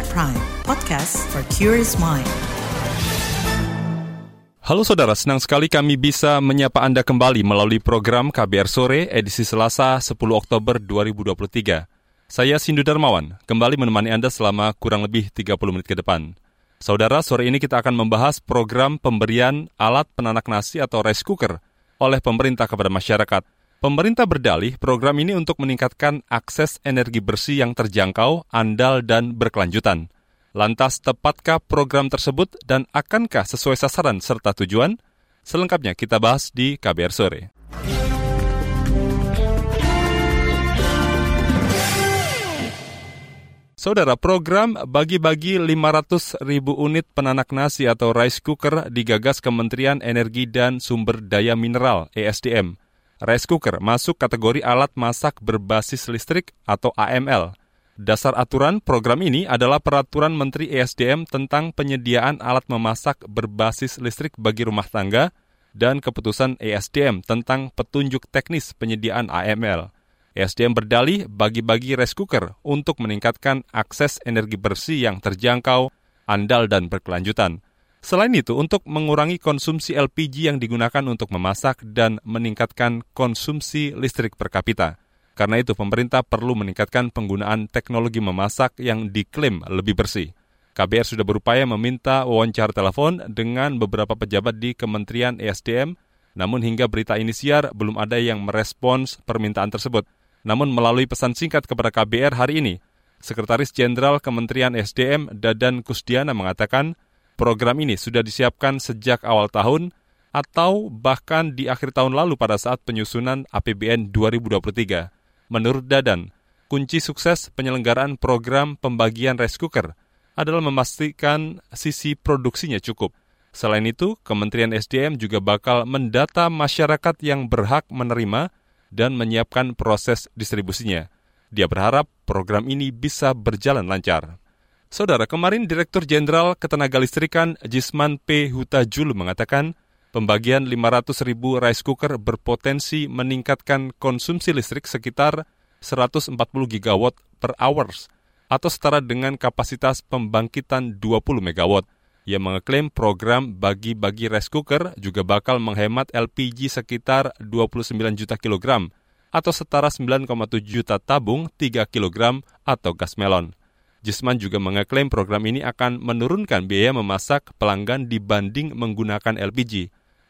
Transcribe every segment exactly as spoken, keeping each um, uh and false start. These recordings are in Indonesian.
K B R Prime, podcast for curious mind. Halo saudara, senang sekali kami bisa menyapa Anda kembali melalui program K B R Sore edisi Selasa sepuluh Oktober dua ribu dua puluh tiga. Saya Sindu Darmawan, kembali menemani Anda selama kurang lebih tiga puluh menit ke depan. Saudara, sore ini kita akan membahas program pemberian alat penanak nasi atau rice cooker oleh pemerintah kepada masyarakat. Pemerintah berdalih program ini untuk meningkatkan akses energi bersih yang terjangkau, andal, dan berkelanjutan. Lantas, tepatkah program tersebut dan akankah sesuai sasaran serta tujuan? Selengkapnya kita bahas di K B R Sore. Saudara, program bagi-bagi lima ratus ribu unit penanak nasi atau rice cooker digagas Kementerian Energi dan Sumber Daya Mineral, E S D M. Rice cooker masuk kategori alat masak berbasis listrik atau A M L. Dasar aturan program ini adalah Peraturan Menteri E S D M tentang penyediaan alat memasak berbasis listrik bagi rumah tangga dan Keputusan E S D M tentang petunjuk teknis penyediaan A M L. E S D M berdalih bagi-bagi rice cooker untuk meningkatkan akses energi bersih yang terjangkau, andal, dan berkelanjutan. Selain itu, untuk mengurangi konsumsi L P G yang digunakan untuk memasak dan meningkatkan konsumsi listrik per kapita. Karena itu, pemerintah perlu meningkatkan penggunaan teknologi memasak yang diklaim lebih bersih. K B R sudah berupaya meminta wawancara telepon dengan beberapa pejabat di Kementerian E S D M, namun hingga berita ini siar, belum ada yang merespons permintaan tersebut. Namun melalui pesan singkat kepada K B R hari ini, Sekretaris Jenderal Kementerian E S D M Dadan Kusdiana mengatakan, program ini sudah disiapkan sejak awal tahun atau bahkan di akhir tahun lalu pada saat penyusunan A P B N dua ribu dua puluh tiga. Menurut Dadan, kunci sukses penyelenggaraan program pembagian rice cooker adalah memastikan sisi produksinya cukup. Selain itu, Kementerian S D M juga bakal mendata masyarakat yang berhak menerima dan menyiapkan proses distribusinya. Dia berharap program ini bisa berjalan lancar. Saudara, kemarin Direktur Jenderal Ketenagalistrikan Jisman P. Huta Julu mengatakan pembagian lima ratus ribu rice cooker berpotensi meningkatkan konsumsi listrik sekitar seratus empat puluh gigawatt per hours atau setara dengan kapasitas pembangkitan dua puluh megawatt. Ia mengeklaim program bagi-bagi rice cooker juga bakal menghemat L P G sekitar dua puluh sembilan juta kilogram atau setara sembilan koma tujuh juta tabung tiga kilogram atau gas melon. Jisman juga mengeklaim program ini akan menurunkan biaya memasak pelanggan dibanding menggunakan L P G.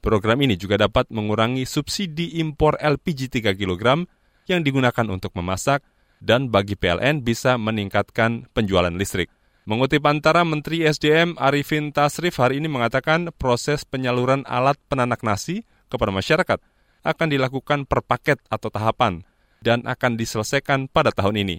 Program ini juga dapat mengurangi subsidi impor L P G tiga kilogram yang digunakan untuk memasak dan bagi P L N bisa meningkatkan penjualan listrik. Mengutip antara Menteri S D M Arifin Tasrif hari ini mengatakan proses penyaluran alat penanak nasi kepada masyarakat akan dilakukan per paket atau tahapan dan akan diselesaikan pada tahun ini.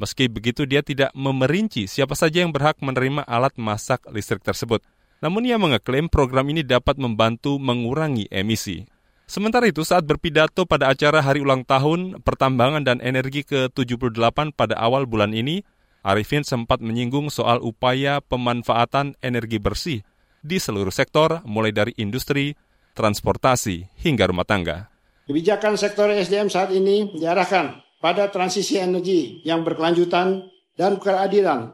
Meski begitu, dia tidak memerinci siapa saja yang berhak menerima alat masak listrik tersebut. Namun ia mengeklaim program ini dapat membantu mengurangi emisi. Sementara itu, saat berpidato pada acara Hari Ulang Tahun Pertambangan dan Energi ke tujuh puluh delapan pada awal bulan ini, Arifin sempat menyinggung soal upaya pemanfaatan energi bersih di seluruh sektor, mulai dari industri, transportasi, hingga rumah tangga. Kebijakan sektor S D M saat ini diarahkan pada transisi energi yang berkelanjutan dan keadilan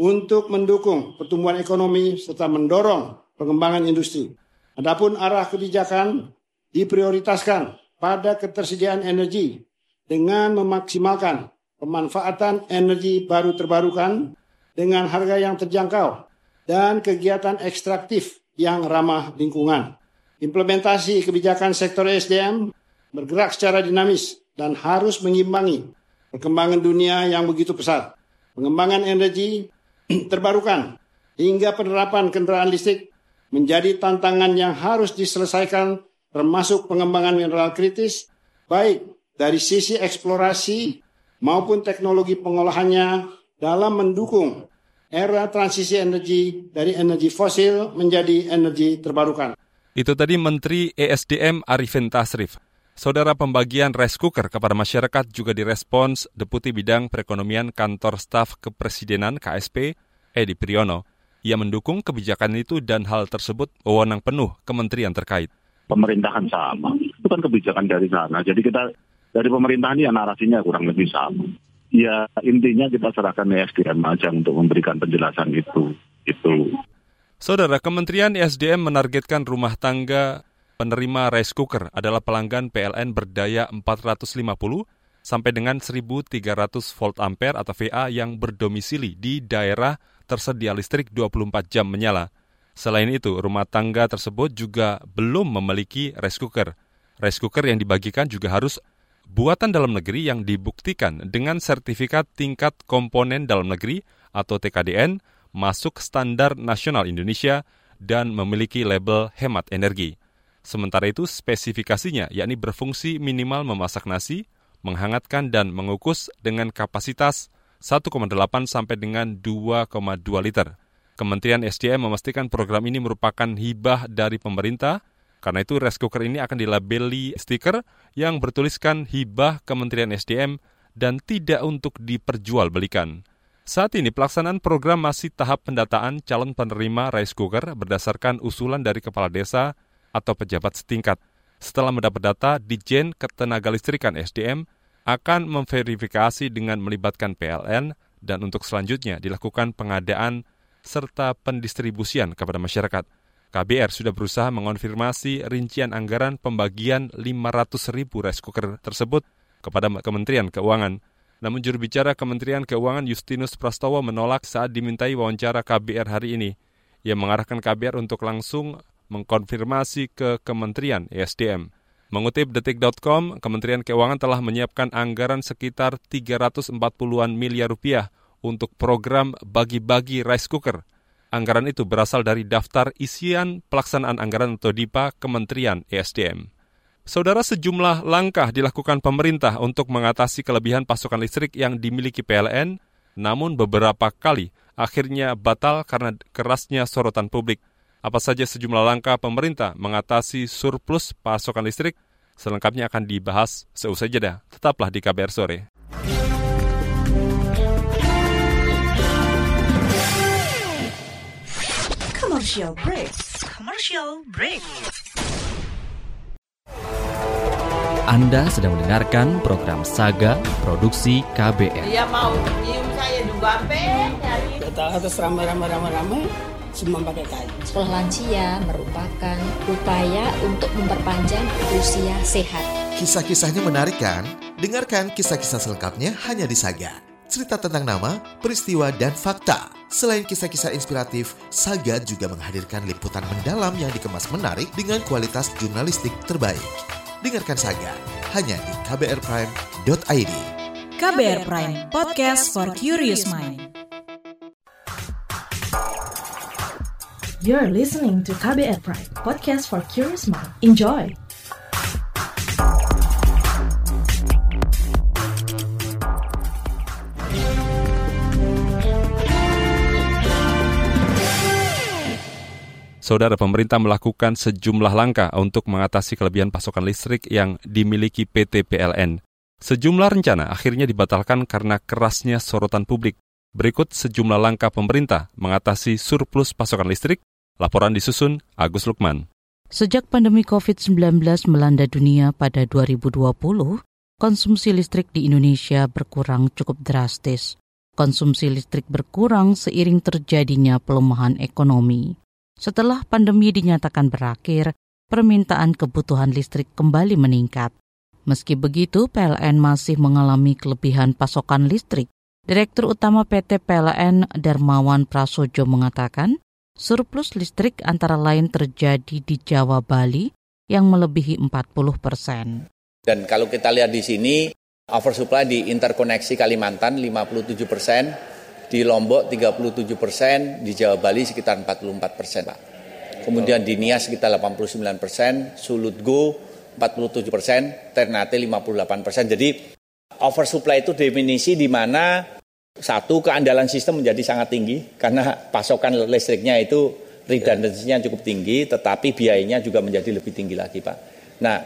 untuk mendukung pertumbuhan ekonomi serta mendorong pengembangan industri. Adapun arah kebijakan diprioritaskan pada ketersediaan energi dengan memaksimalkan pemanfaatan energi baru terbarukan dengan harga yang terjangkau dan kegiatan ekstraktif yang ramah lingkungan. Implementasi kebijakan sektor S D M bergerak secara dinamis dan harus mengimbangi perkembangan dunia yang begitu pesat, pengembangan energi terbarukan hingga penerapan kendaraan listrik menjadi tantangan yang harus diselesaikan termasuk pengembangan mineral kritis, baik dari sisi eksplorasi maupun teknologi pengolahannya dalam mendukung era transisi energi dari energi fosil menjadi energi terbarukan. Itu tadi Menteri E S D M Arifin Tasrif. Saudara, pembagian rice cooker kepada masyarakat juga direspons Deputi Bidang Perekonomian Kantor Staf Kepresidenan K S P, Edi Priyono. Ia mendukung kebijakan itu dan hal tersebut wewenang penuh kementerian terkait. Pemerintahan sama, itu kan kebijakan dari sana. Jadi kita dari pemerintahan ya narasinya kurang lebih sama. Ya, intinya kita serahkan E S D M aja untuk memberikan penjelasan itu. Itu. Saudara, Kementerian E S D M menargetkan rumah tangga penerima rice cooker adalah pelanggan P L N berdaya empat ratus lima puluh sampai dengan seribu tiga ratus volt ampere atau V A yang berdomisili di daerah tersedia listrik dua puluh empat jam menyala. Selain itu, rumah tangga tersebut juga belum memiliki rice cooker. Rice cooker yang dibagikan juga harus buatan dalam negeri yang dibuktikan dengan sertifikat tingkat komponen dalam negeri atau T K D N, masuk standar nasional Indonesia, dan memiliki label hemat energi. Sementara itu spesifikasinya yakni berfungsi minimal memasak nasi, menghangatkan dan mengukus dengan kapasitas satu koma delapan sampai dengan dua koma dua liter. Kementerian S D M memastikan program ini merupakan hibah dari pemerintah. Karena itu, rice cooker ini akan dilabeli stiker yang bertuliskan hibah Kementerian S D M dan tidak untuk diperjualbelikan. Saat ini, pelaksanaan program masih tahap pendataan calon penerima rice cooker berdasarkan usulan dari kepala desa atau pejabat setingkat. Setelah mendapat data, Ditjen Ketenagalistrikan S D M akan memverifikasi dengan melibatkan P L N dan untuk selanjutnya dilakukan pengadaan serta pendistribusian kepada masyarakat. K B R sudah berusaha mengonfirmasi rincian anggaran pembagian lima ratus ribu rice cooker tersebut kepada Kementerian Keuangan. Namun juru bicara Kementerian Keuangan Justinus Prastowo menolak saat dimintai wawancara K B R hari ini. Ia mengarahkan K B R untuk langsung mengkonfirmasi ke Kementerian E S D M. Mengutip detik dot com, Kementerian Keuangan telah menyiapkan anggaran sekitar tiga ratus empat puluhan miliar rupiah untuk program bagi-bagi rice cooker. Anggaran itu berasal dari daftar isian pelaksanaan anggaran atau D I P A Kementerian E S D M. Saudara, sejumlah langkah dilakukan pemerintah untuk mengatasi kelebihan pasokan listrik yang dimiliki P L N, namun beberapa kali akhirnya batal karena kerasnya sorotan publik. Apa saja sejumlah langkah pemerintah mengatasi surplus pasokan listrik? Selengkapnya akan dibahas seusai jeda. Tetaplah di K B R Sore. Commercial break. Commercial break. Anda sedang mendengarkan program Saga produksi K B R. Dia mau nyium saya dua P dari. Terus ramai-ramai-ramai-ramai semua pakai kain. Sekolah lansia merupakan upaya untuk memperpanjang usia sehat. Kisah-kisahnya menarik kan? Dengarkan kisah-kisah selengkapnya hanya di Saga. Cerita tentang nama, peristiwa, dan fakta. Selain kisah-kisah inspiratif, Saga juga menghadirkan liputan mendalam yang dikemas menarik dengan kualitas jurnalistik terbaik. Dengarkan Saga hanya di k b r prime dot i d. K B R Prime, podcast for curious mind. You're listening to K B R Prime, podcast for curious mind. Enjoy! Saudara, pemerintah melakukan sejumlah langkah untuk mengatasi kelebihan pasokan listrik yang dimiliki P T P L N. Sejumlah rencana akhirnya dibatalkan karena kerasnya sorotan publik. Berikut sejumlah langkah pemerintah mengatasi surplus pasokan listrik. Laporan disusun Agus Lukman. Sejak pandemi covid sembilan belas melanda dunia pada dua ribu dua puluh, konsumsi listrik di Indonesia berkurang cukup drastis. Konsumsi listrik berkurang seiring terjadinya pelemahan ekonomi. Setelah pandemi dinyatakan berakhir, permintaan kebutuhan listrik kembali meningkat. Meski begitu, P L N masih mengalami kelebihan pasokan listrik. Direktur Utama P T P L N Darmawan Prasojo mengatakan, surplus listrik antara lain terjadi di Jawa Bali yang melebihi empat puluh persen. Dan kalau kita lihat di sini, oversupply di interkoneksi Kalimantan lima puluh tujuh persen, di Lombok tiga puluh tujuh persen, di Jawa Bali sekitar empat puluh empat persen, Pak. Kemudian di Nias sekitar delapan puluh sembilan persen, Sulutgo empat puluh tujuh persen, Ternate lima puluh delapan persen. Jadi oversupply itu definisi di mana satu, keandalan sistem menjadi sangat tinggi karena pasokan listriknya itu redundancy-nya cukup tinggi, tetapi biayanya juga menjadi lebih tinggi lagi, Pak. Nah,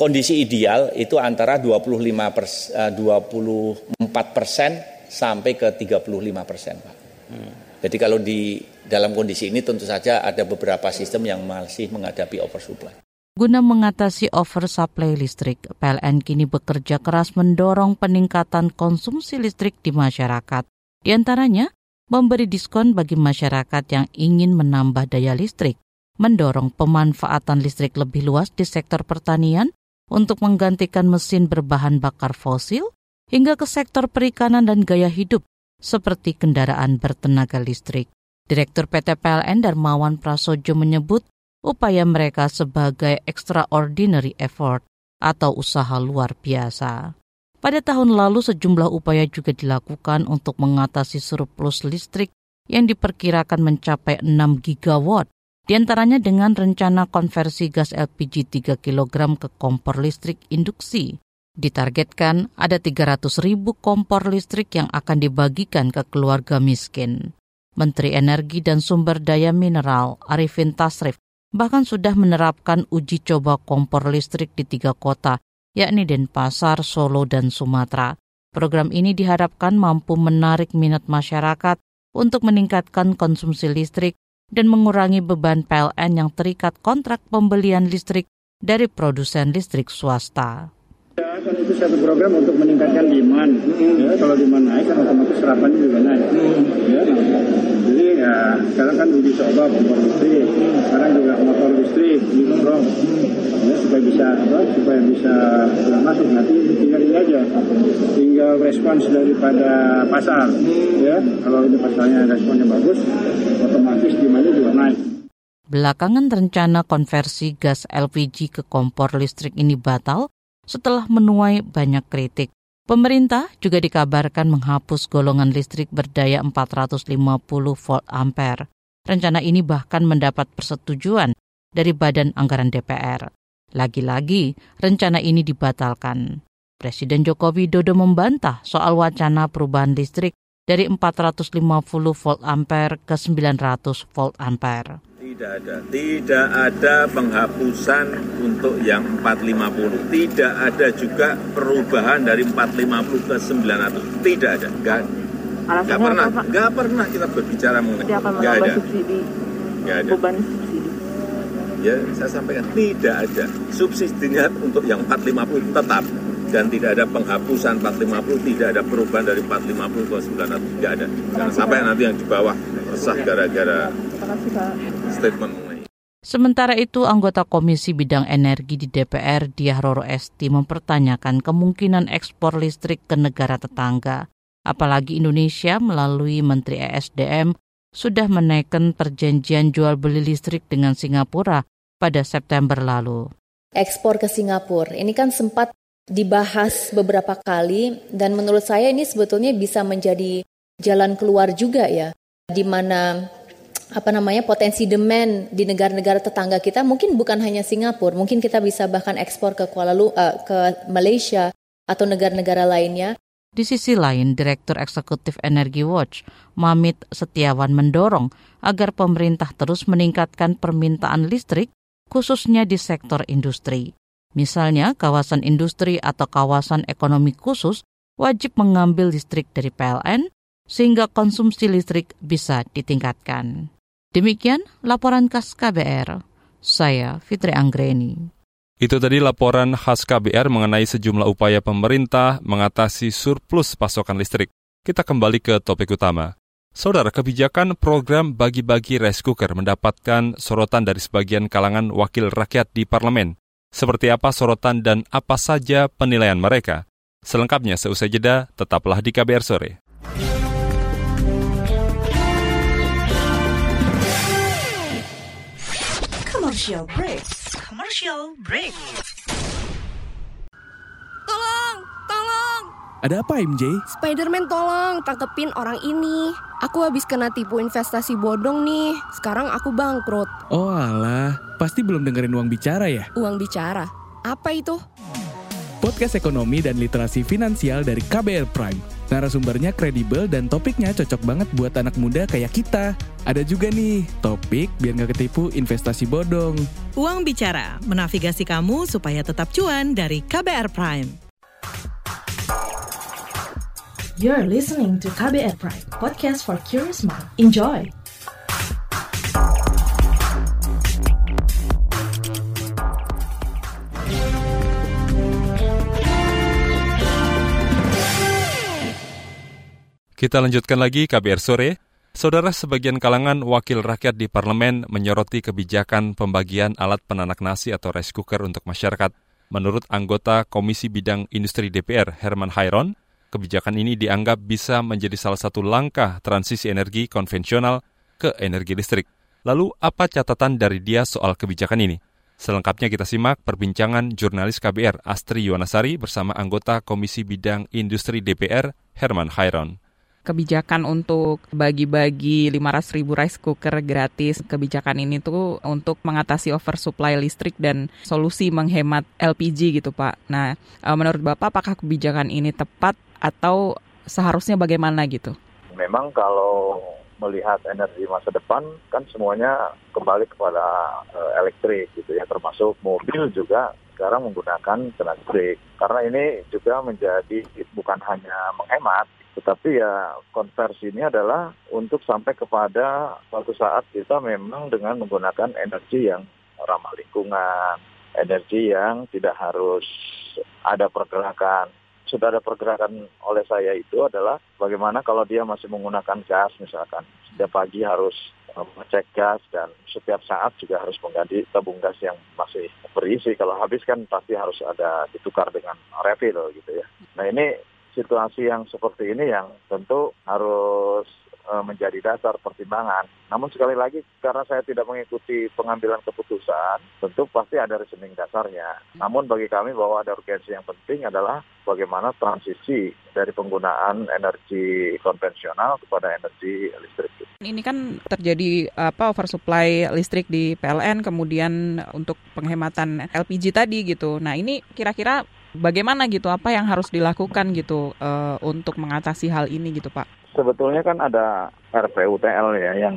kondisi ideal itu antara dua puluh lima persen, dua puluh empat persen sampai ke tiga puluh lima persen, Pak. Hmm. Jadi kalau di dalam kondisi ini tentu saja ada beberapa sistem yang masih menghadapi oversupply. Guna mengatasi oversupply listrik, P L N kini bekerja keras mendorong peningkatan konsumsi listrik di masyarakat. Di antaranya, memberi diskon bagi masyarakat yang ingin menambah daya listrik, mendorong pemanfaatan listrik lebih luas di sektor pertanian untuk menggantikan mesin berbahan bakar fosil, hingga ke sektor perikanan dan gaya hidup seperti kendaraan bertenaga listrik. Direktur P T P L N Darmawan Prasojo menyebut, upaya mereka sebagai extraordinary effort atau usaha luar biasa. Pada tahun lalu sejumlah upaya juga dilakukan untuk mengatasi surplus listrik yang diperkirakan mencapai enam gigawatt, diantaranya dengan rencana konversi gas L P G tiga kilogram ke kompor listrik induksi. Ditargetkan ada tiga ratus ribu kompor listrik yang akan dibagikan ke keluarga miskin. Menteri Energi dan Sumber Daya Mineral Arifin Tasrif bahkan sudah menerapkan uji coba kompor listrik di tiga kota, yakni Denpasar, Solo, dan Sumatera. Program ini diharapkan mampu menarik minat masyarakat untuk meningkatkan konsumsi listrik dan mengurangi beban P L N yang terikat kontrak pembelian listrik dari produsen listrik swasta. Ya, kan itu satu program untuk meningkatkan demand. Mm-hmm. Ya, kalau demand naik, kan otomatis serapannya juga naik. Mm-hmm. Ya, nah, jadi ya, sekarang kan uji coba kompor listrik, sekarang juga motor listrik, mikro, ya, supaya bisa apa? Supaya bisa masuk nanti tinggal ini aja, tinggal respons daripada pasar. Mm-hmm. Ya, kalau ini pasarnya responnya bagus, otomatis demandnya juga naik. Belakangan rencana konversi gas L P G ke kompor listrik ini batal. Setelah menuai banyak kritik, pemerintah juga dikabarkan menghapus golongan listrik berdaya empat ratus lima puluh volt ampere. Rencana ini bahkan mendapat persetujuan dari Badan Anggaran D P R. Lagi-lagi, rencana ini dibatalkan. Presiden Joko Widodo membantah soal wacana perubahan listrik dari empat ratus lima puluh volt ampere ke sembilan ratus volt ampere. Tidak ada, tidak ada penghapusan untuk yang empat ratus lima puluh. Tidak ada juga perubahan dari empat ratus lima puluh ke sembilan ratus. Tidak ada, enggak. Enggak pernah, enggak pernah kita berbicara mengenai enggak ada. Subsidi. Enggak ada. Beban subsidi. Ya, saya sampaikan tidak ada. Subsidinya untuk yang empat ratus lima puluh tetap dan tidak ada penghapusan empat ratus lima puluh, tidak ada perubahan dari empat ratus lima puluh ke sembilan ratus, enggak ada. Jangan sampai nanti yang di bawah resah gara-gara statement. Sementara itu, anggota Komisi Bidang Energi di D P R, Diah Roro Esti, mempertanyakan kemungkinan ekspor listrik ke negara tetangga. Apalagi Indonesia melalui Menteri E S D M sudah menaikkan perjanjian jual beli listrik dengan Singapura pada September lalu. Ekspor ke Singapura, ini kan sempat dibahas beberapa kali dan menurut saya ini sebetulnya bisa menjadi jalan keluar juga ya, di mana apa namanya potensi demand di negara-negara tetangga kita mungkin bukan hanya Singapura, mungkin kita bisa bahkan ekspor ke Kuala Lumpur, uh, ke Malaysia atau negara-negara lainnya. Di sisi lain, Direktur Eksekutif Energy Watch, Mamit Setiawan mendorong agar pemerintah terus meningkatkan permintaan listrik khususnya di sektor industri. Misalnya, kawasan industri atau kawasan ekonomi khusus wajib mengambil listrik dari P L N sehingga konsumsi listrik bisa ditingkatkan. Demikian laporan khas K B R. Saya Fitri Anggreni. Itu tadi laporan khas K B R mengenai sejumlah upaya pemerintah mengatasi surplus pasokan listrik. Kita kembali ke topik utama. Saudara, kebijakan program bagi-bagi rice cooker mendapatkan sorotan dari sebagian kalangan wakil rakyat di parlemen. Seperti apa sorotan dan apa saja penilaian mereka? Selengkapnya seusai jeda, tetaplah di K B R Sore. Commercial break. Commercial break. Tolong, tolong. Ada apa, M J? Spider-Man tolong, tangkepin orang ini. Aku habis kena tipu investasi bodong nih. Sekarang aku bangkrut. Oh alah, pasti belum dengerin Uang Bicara ya? Uang Bicara? Apa itu? Podcast ekonomi dan literasi finansial dari K B R Prime. Narasumbernya kredibel dan topiknya cocok banget buat anak muda kayak kita. Ada juga nih, topik biar gak ketipu investasi bodong. Uang Bicara, menavigasi kamu supaya tetap cuan dari K B R Prime. You're listening to K B R Prime, podcast for curious mind. Enjoy! Kita lanjutkan lagi K B R Sore. Saudara, sebagian kalangan wakil rakyat di parlemen menyoroti kebijakan pembagian alat penanak nasi atau rice cooker untuk masyarakat. Menurut anggota Komisi Bidang Industri D P R, Herman Khairon, kebijakan ini dianggap bisa menjadi salah satu langkah transisi energi konvensional ke energi listrik. Lalu, apa catatan dari dia soal kebijakan ini? Selengkapnya kita simak perbincangan jurnalis K B R Astri Yuwanasari bersama anggota Komisi Bidang Industri D P R, Herman Khairon. Kebijakan untuk bagi-bagi lima ratus ribu rice cooker gratis. Kebijakan ini tuh untuk mengatasi oversupply listrik dan solusi menghemat L P G gitu, Pak. Nah, menurut Bapak apakah kebijakan ini tepat atau seharusnya bagaimana gitu? Memang kalau melihat energi masa depan kan semuanya kembali kepada uh, elektrik gitu ya, termasuk mobil juga sekarang menggunakan tenaga listrik. Karena ini juga menjadi bukan hanya menghemat, tetapi ya konversi ini adalah untuk sampai kepada suatu saat kita memang dengan menggunakan energi yang ramah lingkungan, energi yang tidak harus ada pergerakan. Sudah ada pergerakan oleh saya itu adalah bagaimana kalau dia masih menggunakan gas misalkan. Setiap pagi harus mengecek gas dan setiap saat juga harus mengganti tabung gas yang masih berisi. Kalau habis kan pasti harus ada ditukar dengan refill gitu ya. Nah ini situasi yang seperti ini yang tentu harus e, menjadi dasar pertimbangan. Namun sekali lagi, karena saya tidak mengikuti pengambilan keputusan, tentu pasti ada reasoning dasarnya. Namun bagi kami bahwa ada urgensi yang penting adalah bagaimana transisi dari penggunaan energi konvensional kepada energi listrik. Ini kan terjadi apa oversupply listrik di P L N, kemudian untuk penghematan L P G tadi gitu. Nah ini kira-kira bagaimana gitu, apa yang harus dilakukan gitu uh, untuk mengatasi hal ini gitu Pak? Sebetulnya kan ada R P U T L ya yang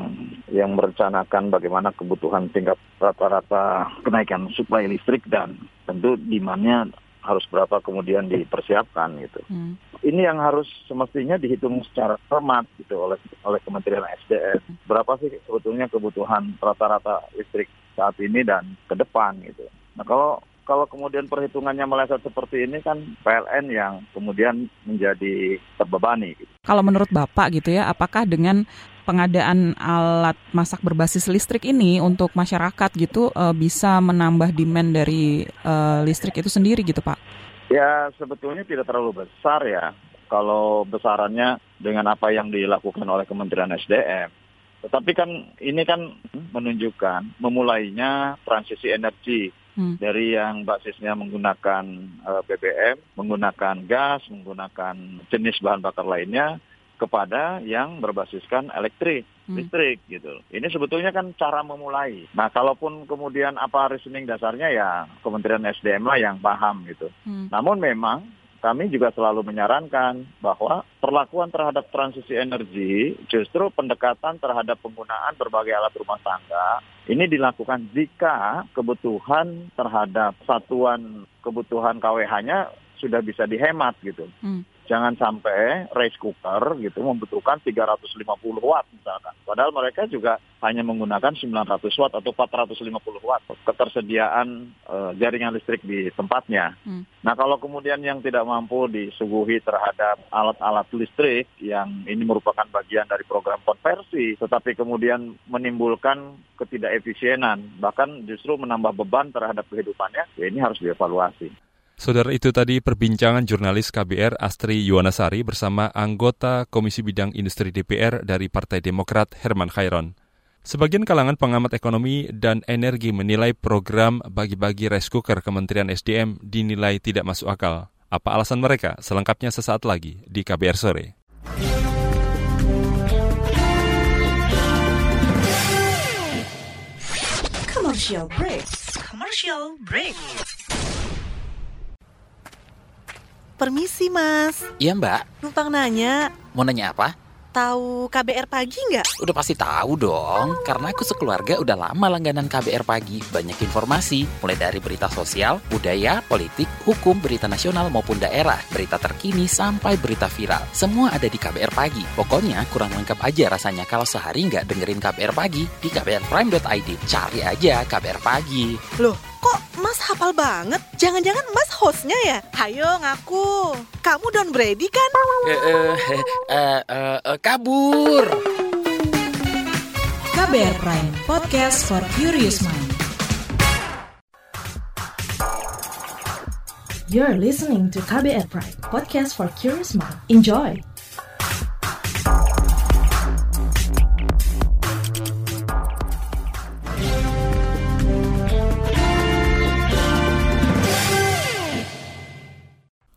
yang merencanakan bagaimana kebutuhan tingkat rata-rata kenaikan suplai listrik dan tentu demand-nya harus berapa kemudian dipersiapkan gitu. Hmm. Ini yang harus semestinya dihitung secara cermat gitu oleh oleh Kementerian S D M. Berapa sih sebetulnya kebutuhan rata-rata listrik saat ini dan ke depan gitu. Nah kalau Kalau kemudian perhitungannya meleset seperti ini kan P L N yang kemudian menjadi terbebani. Kalau menurut Bapak gitu ya, apakah dengan pengadaan alat masak berbasis listrik ini untuk masyarakat gitu bisa menambah demand dari listrik itu sendiri gitu Pak? Ya sebetulnya tidak terlalu besar ya kalau besarannya dengan apa yang dilakukan oleh Kementerian S D M. Tetapi kan ini kan menunjukkan memulainya transisi energi. Hmm. Dari yang basisnya menggunakan B B M, menggunakan gas, menggunakan jenis bahan bakar lainnya kepada yang berbasiskan elektrik, hmm. listrik gitu. Ini sebetulnya kan cara memulai. Nah, kalaupun kemudian apa reasoning dasarnya ya Kementerian S D M lah yang paham gitu. Hmm. Namun memang kami juga selalu menyarankan bahwa perlakuan terhadap transisi energi, justru pendekatan terhadap penggunaan berbagai alat rumah tangga, ini dilakukan jika kebutuhan terhadap satuan kebutuhan K W H-nya sudah bisa dihemat gitu. Hmm. Jangan sampai rice cooker gitu membutuhkan tiga ratus lima puluh watt misalkan. Padahal mereka juga hanya menggunakan sembilan ratus watt atau empat ratus lima puluh watt ketersediaan e, jaringan listrik di tempatnya. Hmm. Nah kalau kemudian yang tidak mampu disuguhi terhadap alat-alat listrik yang ini merupakan bagian dari program konversi, tetapi kemudian menimbulkan ketidakefisienan, bahkan justru menambah beban terhadap kehidupannya, ya ini harus dievaluasi. Saudara, itu tadi perbincangan jurnalis K B R Astri Yuwanasari bersama anggota Komisi Bidang Industri D P R dari Partai Demokrat, Herman Khairon. Sebagian kalangan pengamat ekonomi dan energi menilai program bagi-bagi rice cooker Kementerian S D M dinilai tidak masuk akal. Apa alasan mereka? Selengkapnya sesaat lagi di K B R Sore. Commercial break. Commercial break. Permisi, Mas. Iya, Mbak. Numpang nanya. Mau nanya apa? Tahu K B R Pagi nggak? Udah pasti tahu dong. Karena aku sekeluarga udah lama langganan K B R Pagi. Banyak informasi. Mulai dari berita sosial, budaya, politik, hukum, berita nasional maupun daerah. Berita terkini sampai berita viral. Semua ada di K B R Pagi. Pokoknya kurang lengkap aja rasanya kalau sehari nggak dengerin K B R Pagi. Di k b r prime dot i d. Cari aja K B R Pagi. Loh? Kok Mas hafal banget? Jangan-jangan Mas hostnya ya? Hayo ngaku. Kamu Don Brady kan? Eh, eh, eh, eh, eh, kabur. K B R Prime, podcast for curious mind. You're listening to K B R Prime, podcast for curious mind. Enjoy.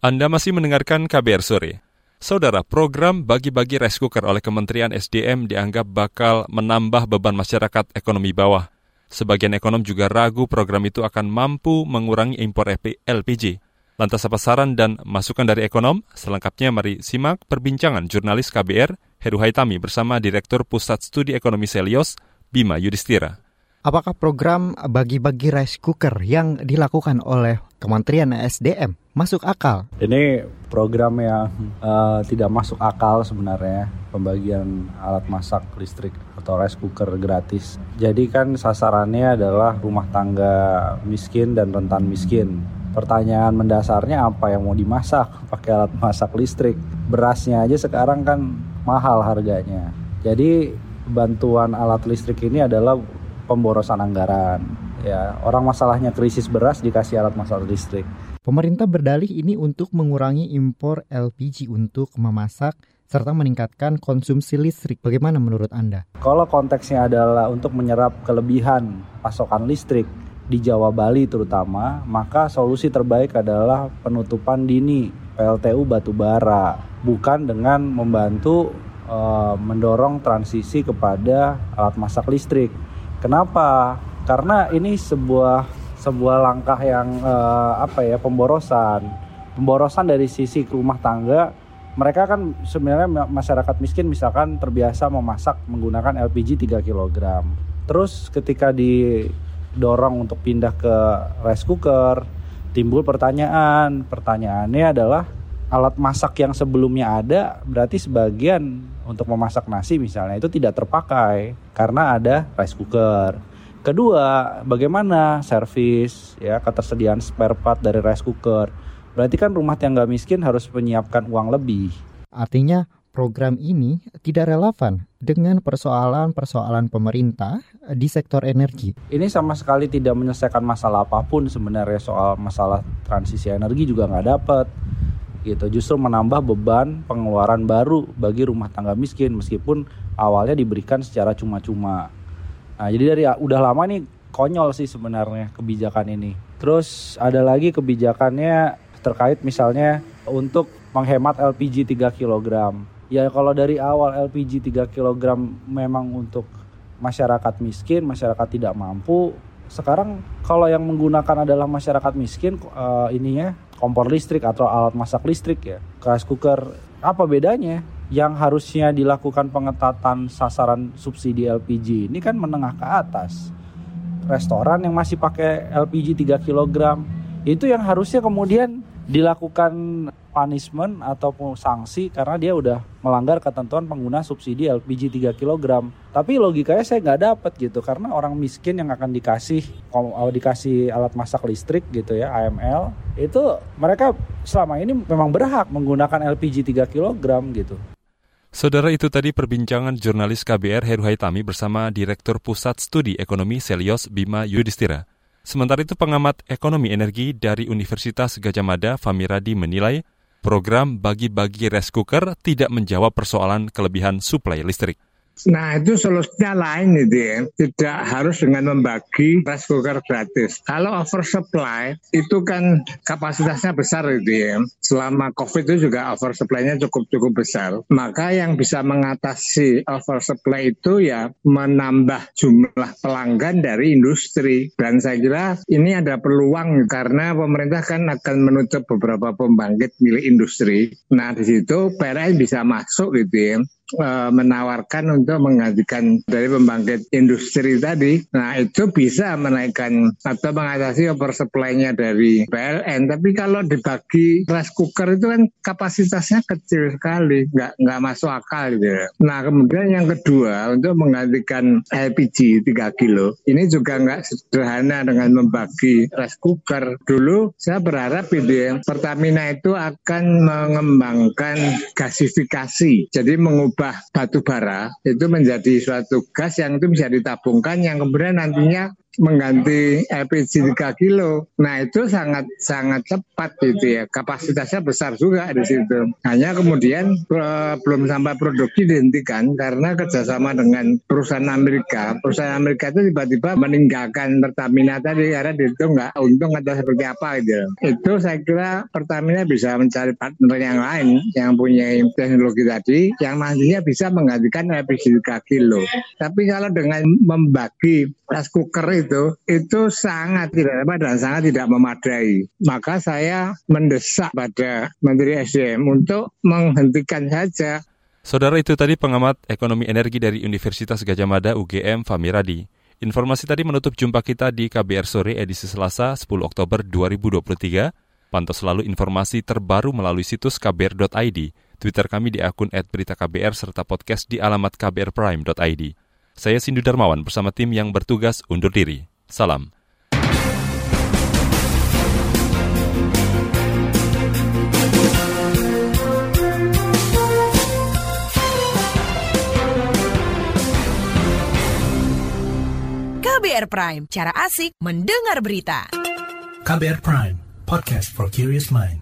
Anda masih mendengarkan K B R Sore. Saudara, program bagi-bagi rice cooker oleh Kementerian S D M dianggap bakal menambah beban masyarakat ekonomi bawah. Sebagian ekonom juga ragu program itu akan mampu mengurangi impor L P G. Lantas apa saran dan masukan dari ekonom? Selengkapnya mari simak perbincangan jurnalis K B R Heru Haitami bersama Direktur Pusat Studi Ekonomi Selios, Bima Yudistira. Apakah program bagi-bagi rice cooker yang dilakukan oleh Kementerian S D M masuk akal? Ini program yang uh, tidak masuk akal sebenarnya, pembagian alat masak listrik atau rice cooker gratis. Jadi kan sasarannya adalah rumah tangga miskin dan rentan miskin. Pertanyaan mendasarnya, apa yang mau dimasak pakai alat masak listrik? Berasnya aja sekarang kan mahal harganya. Jadi bantuan alat listrik ini adalah pemborosan anggaran. Ya, orang masalahnya krisis beras dikasih alat masak listrik. Pemerintah berdalih ini untuk mengurangi impor L P G untuk memasak serta meningkatkan konsumsi listrik. Bagaimana menurut Anda? Kalau konteksnya adalah untuk menyerap kelebihan pasokan listrik di Jawa Bali terutama, maka solusi terbaik adalah penutupan dini P L T U batubara, bukan dengan membantu e, mendorong transisi kepada alat masak listrik. Kenapa? Karena ini sebuah sebuah langkah yang eh, apa ya pemborosan. Pemborosan dari sisi rumah tangga. Mereka kan sebenarnya masyarakat miskin misalkan terbiasa memasak menggunakan L P G tiga kilogram. Terus ketika didorong untuk pindah ke rice cooker, timbul pertanyaan. Pertanyaannya adalah alat masak yang sebelumnya ada berarti sebagian untuk memasak nasi misalnya itu tidak terpakai karena ada rice cooker. Kedua, bagaimana servis, ya, ketersediaan spare part dari rice cooker. Berarti kan rumah tangga miskin harus menyiapkan uang lebih. Artinya program ini tidak relevan dengan persoalan-persoalan pemerintah di sektor energi. Ini sama sekali tidak menyelesaikan masalah apapun sebenarnya. Soal masalah transisi energi juga nggak dapat. Gitu, justru menambah beban pengeluaran baru bagi rumah tangga miskin meskipun awalnya diberikan secara cuma-cuma. Nah, jadi dari udah lama nih konyol sih sebenarnya kebijakan ini. Terus ada lagi kebijakannya terkait misalnya untuk menghemat L P G tiga kilogram. Ya kalau dari awal L P G tiga kilogram memang untuk masyarakat miskin, masyarakat tidak mampu. Sekarang kalau yang menggunakan adalah masyarakat miskin uh, ininya kompor listrik atau alat masak listrik ya, rice cooker, apa bedanya? Yang harusnya dilakukan pengetatan sasaran subsidi L P G ini kan menengah ke atas. Restoran yang masih pakai L P G tiga kilogram, itu yang harusnya kemudian dilakukan punishment ataupun sanksi karena dia udah melanggar ketentuan pengguna subsidi L P G tiga kilogram. Tapi logikanya saya nggak dapat gitu, karena orang miskin yang akan dikasih dikasih alat masak listrik gitu ya, A M L, itu mereka selama ini memang berhak menggunakan L P G tiga kilogram gitu. Saudara, itu tadi perbincangan jurnalis K B R Heru Haitami bersama Direktur Pusat Studi Ekonomi Selios, Bima Yudistira. Sementara itu, pengamat ekonomi energi dari Universitas Gajah Mada, Fahmy Radhi, menilai program bagi-bagi rice cooker tidak menjawab persoalan kelebihan suplai listrik. Nah, itu solusinya lain gitu ya. Tidak harus dengan membagi rice cooker gratis. Kalau oversupply itu kan kapasitasnya besar gitu ya. Selama COVID itu juga oversupply-nya cukup-cukup besar. Maka yang bisa mengatasi oversupply itu ya menambah jumlah pelanggan dari industri. Dan saya kira ini ada peluang karena pemerintah kan akan menutup beberapa pembangkit milik industri. Nah, di situ P R N bisa masuk gitu ya. menawarkan untuk menggantikan dari pembangkit industri tadi. Nah, itu bisa menaikkan atau mengatasi oversupply-nya dari P L N. Tapi kalau dibagi rice cooker itu kan kapasitasnya kecil sekali, nggak nggak masuk akal gitu. Nah, kemudian yang kedua untuk menggantikan L P G tiga kilo, ini juga nggak sederhana dengan membagi rice cooker. Dulu saya berharap ide Pertamina itu akan mengembangkan gasifikasi, jadi mengubah batu bara itu menjadi suatu gas yang itu bisa ditabungkan yang kemudian nantinya mengganti L P G tiga kilo. Nah, itu sangat sangat cepat gitu ya. Kapasitasnya besar juga di situ. Hanya kemudian uh, belum sampai produksi dihentikan karena kerjasama dengan perusahaan Amerika. Perusahaan Amerika itu tiba-tiba meninggalkan Pertamina tadi karena dihitung nggak untung atau seperti apa gitu. Itu saya kira Pertamina bisa mencari partner yang lain yang punya teknologi tadi yang nantinya bisa menggantikan L P G tiga kilo. Tapi kalau dengan membagi rice cooker itu, itu sangat tidak dapat dan sangat tidak memadai. Maka saya mendesak pada Menteri S D M untuk menghentikan saja. Saudara, itu tadi pengamat ekonomi energi dari Universitas Gadjah Mada U G M, Fahmy Radhi. Informasi tadi menutup jumpa kita di K B R Sore edisi Selasa sepuluh Oktober dua ribu dua puluh tiga. Pantau selalu informasi terbaru melalui situs k b r dot i d, Twitter kami di akun at berita K B R, serta podcast di alamat k b r prime dot i d. Saya Sindu Darmawan bersama tim yang bertugas undur diri. Salam. K B R Prime, cara asik mendengar berita. K B R Prime, podcast for curious mind.